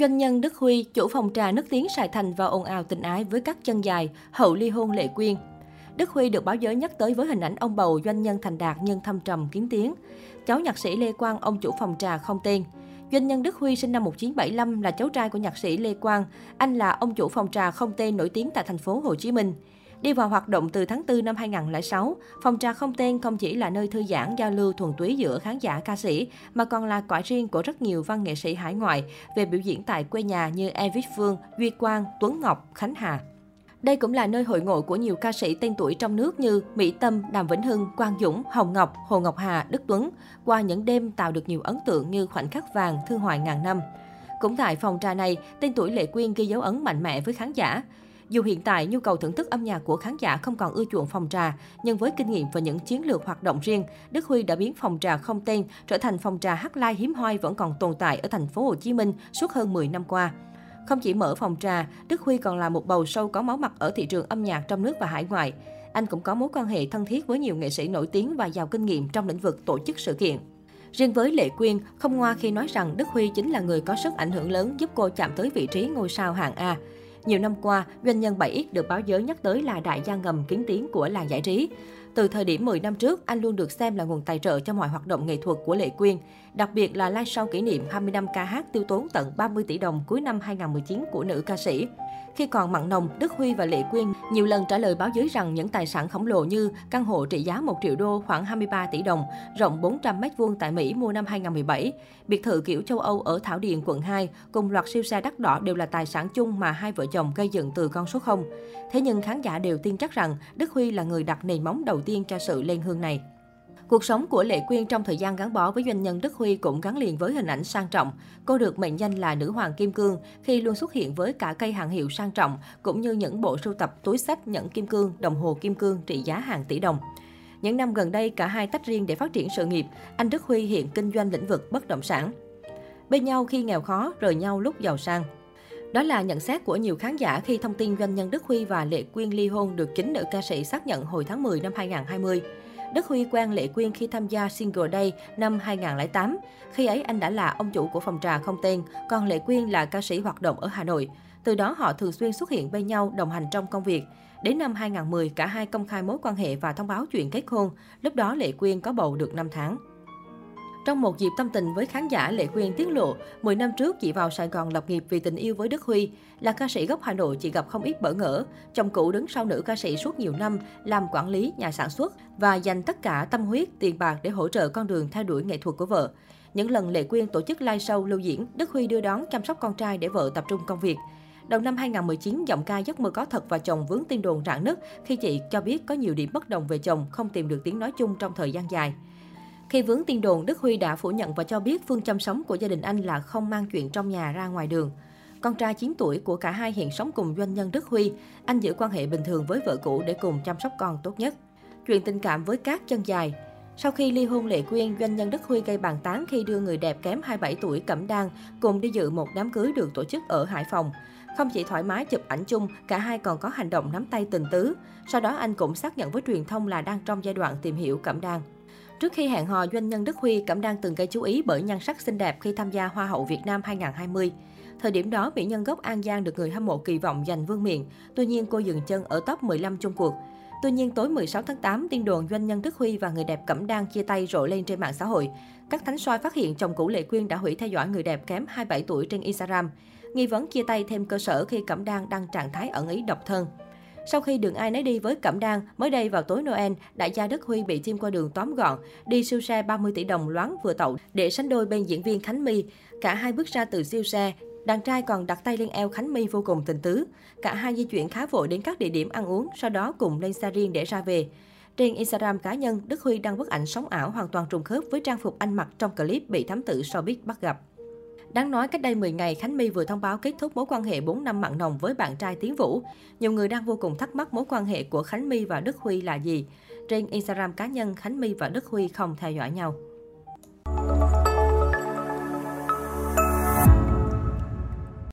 Doanh nhân Đức Huy, chủ phòng trà nước tiếng Sài Thành vào ồn ào tình ái với các chân dài, hậu ly hôn Lệ Quyên. Đức Huy được báo giới nhắc tới với hình ảnh ông bầu doanh nhân thành đạt nhưng thâm trầm kiến tiếng. Cháu nhạc sĩ Lê Quang, ông chủ phòng trà Không Tên. Doanh nhân Đức Huy sinh năm 1975 là cháu trai của nhạc sĩ Lê Quang. Anh là ông chủ phòng trà Không Tên nổi tiếng tại thành phố Hồ Chí Minh. Đi vào hoạt động từ tháng 4 năm 2006, phòng trà Không Tên không chỉ là nơi thư giãn giao lưu thuần túy giữa khán giả ca sĩ, mà còn là cõi riêng của rất nhiều văn nghệ sĩ hải ngoại về biểu diễn tại quê nhà như Elvis Phương, Duy Quang, Tuấn Ngọc, Khánh Hà. Đây cũng là nơi hội ngộ của nhiều ca sĩ tên tuổi trong nước như Mỹ Tâm, Đàm Vĩnh Hưng, Quang Dũng, Hồng Ngọc, Hồ Ngọc Hà, Đức Tuấn, qua những đêm tạo được nhiều ấn tượng như Khoảnh Khắc Vàng, Thương Hoài Ngàn Năm. Cũng tại phòng trà này, tên tuổi Lệ Quyên ghi dấu ấn mạnh mẽ với khán giả. Dù hiện tại nhu cầu thưởng thức âm nhạc của khán giả không còn ưa chuộng phòng trà, nhưng với kinh nghiệm và những chiến lược hoạt động riêng, Đức Huy đã biến phòng trà Không Tên trở thành phòng trà hotline hiếm hoi vẫn còn tồn tại ở thành phố Hồ Chí Minh suốt hơn 10 năm qua. Không chỉ mở phòng trà, Đức Huy còn là một bầu sâu có máu mặt ở thị trường âm nhạc trong nước và hải ngoại. Anh cũng có mối quan hệ thân thiết với nhiều nghệ sĩ nổi tiếng và giàu kinh nghiệm trong lĩnh vực tổ chức sự kiện. Riêng với Lệ Quyên, không ngoa khi nói rằng Đức Huy chính là người có sức ảnh hưởng lớn giúp cô chạm tới vị trí ngôi sao hạng A. Nhiều năm qua, doanh nhân 7X được báo giới nhắc tới là đại gia ngầm kiến tiếng của làng giải trí. Từ thời điểm 10 năm trước, anh luôn được xem là nguồn tài trợ cho mọi hoạt động nghệ thuật của Lệ Quyên, đặc biệt là live show kỷ niệm 20 năm ca hát tiêu tốn tận 30 tỷ đồng cuối năm 2019 của nữ ca sĩ. Khi còn mặn nồng, Đức Huy và Lệ Quyên nhiều lần trả lời báo giới rằng những tài sản khổng lồ như căn hộ trị giá 1 triệu đô khoảng 23 tỷ đồng, rộng 400m² tại Mỹ mua năm 2017, biệt thự kiểu châu Âu ở Thảo Điền, quận 2 cùng loạt siêu xe đắt đỏ đều là tài sản chung mà hai vợ chồng gây dựng từ con số 0. Thế nhưng khán giả đều tin chắc rằng Đức Huy là người đặt nền móng đầu tiên cho sự lên hương này. Cuộc sống của Lệ Quyên trong thời gian gắn bó với doanh nhân Đức Huy cũng gắn liền với hình ảnh sang trọng. Cô được mệnh danh là nữ hoàng kim cương khi luôn xuất hiện với cả cây hàng hiệu sang trọng, cũng như những bộ sưu tập túi xách, nhẫn kim cương, đồng hồ kim cương trị giá hàng tỷ đồng. Những năm gần đây, cả hai tách riêng để phát triển sự nghiệp. Anh Đức Huy hiện kinh doanh lĩnh vực bất động sản. Bên nhau khi nghèo khó, rời nhau lúc giàu sang. Đó là nhận xét của nhiều khán giả khi thông tin doanh nhân Đức Huy và Lệ Quyên ly hôn được chính nữ ca sĩ xác nhận hồi tháng 10 năm 2020. Đức Huy quen Lệ Quyên khi tham gia Single Day năm 2008. Khi ấy anh đã là ông chủ của phòng trà Không Tên, còn Lệ Quyên là ca sĩ hoạt động ở Hà Nội. Từ đó họ thường xuyên xuất hiện bên nhau, đồng hành trong công việc. Đến năm 2010, cả hai công khai mối quan hệ và thông báo chuyện kết hôn. Lúc đó Lệ Quyên có bầu được 5 tháng. Trong một dịp tâm tình với khán giả, Lệ Quyên tiết lộ, 10 năm trước chị vào Sài Gòn lập nghiệp vì tình yêu với Đức Huy. Là ca sĩ gốc Hà Nội, chị gặp không ít bỡ ngỡ. Chồng cũ đứng sau nữ ca sĩ suốt nhiều năm, làm quản lý, nhà sản xuất và dành tất cả tâm huyết, tiền bạc để hỗ trợ con đường theo đuổi nghệ thuật của vợ. Những lần Lệ Quyên tổ chức live show lưu diễn, Đức Huy đưa đón chăm sóc con trai để vợ tập trung công việc. Đầu năm 2019, giọng ca Giấc Mơ Có Thật và chồng vướng tin đồn rạn nứt khi chị cho biết có nhiều điểm bất đồng về chồng, không tìm được tiếng nói chung trong thời gian dài. Khi vướng tin đồn, Đức Huy đã phủ nhận và cho biết phương châm sống của gia đình anh là không mang chuyện trong nhà ra ngoài đường. Con trai 9 tuổi của cả hai hiện sống cùng doanh nhân Đức Huy. Anh giữ quan hệ bình thường với vợ cũ để cùng chăm sóc con tốt nhất. Chuyện tình cảm với các chân dài. Sau khi ly hôn Lệ Quyên, doanh nhân Đức Huy gây bàn tán khi đưa người đẹp kém 27 tuổi Cẩm Đan cùng đi dự một đám cưới được tổ chức ở Hải Phòng. Không chỉ thoải mái chụp ảnh chung, cả hai còn có hành động nắm tay tình tứ. Sau đó anh cũng xác nhận với truyền thông là đang trong giai đoạn tìm hiểu Cẩm Đan. Trước khi hẹn hò, doanh nhân Đức Huy, Cẩm Đan từng gây chú ý bởi nhan sắc xinh đẹp khi tham gia Hoa hậu Việt Nam 2020. Thời điểm đó, mỹ nhân gốc An Giang được người hâm mộ kỳ vọng giành vương miện, tuy nhiên cô dừng chân ở top 15 chung cuộc. Tuy nhiên, tối 16 tháng 8, tin đồn doanh nhân Đức Huy và người đẹp Cẩm Đan chia tay rộ lên trên mạng xã hội. Các thánh soi phát hiện chồng cũ Lệ Quyên đã hủy theo dõi người đẹp kém 27 tuổi trên Instagram. Nghi vấn chia tay thêm cơ sở khi Cẩm Đan đăng trạng thái ẩn ý độc thân. Sau khi đường ai nấy đi với Cẩm Đan, mới đây vào tối Noel, đại gia Đức Huy bị team qua đường tóm gọn, đi siêu xe 30 tỷ đồng loáng vừa tậu để sánh đôi bên diễn viên Khánh My. Cả hai bước ra từ siêu xe, đàn trai còn đặt tay lên eo Khánh My vô cùng tình tứ. Cả hai di chuyển khá vội đến các địa điểm ăn uống, sau đó cùng lên xe riêng để ra về. Trên Instagram cá nhân, Đức Huy đăng bức ảnh sống ảo hoàn toàn trùng khớp với trang phục anh mặc trong clip bị thám tử showbiz bắt gặp. Đáng nói, cách đây 10 ngày, Khánh My vừa thông báo kết thúc mối quan hệ 4 năm mặn nồng với bạn trai Tiến Vũ. Nhiều người đang vô cùng thắc mắc mối quan hệ của Khánh My và Đức Huy là gì. Trên Instagram cá nhân, Khánh My và Đức Huy không theo dõi nhau.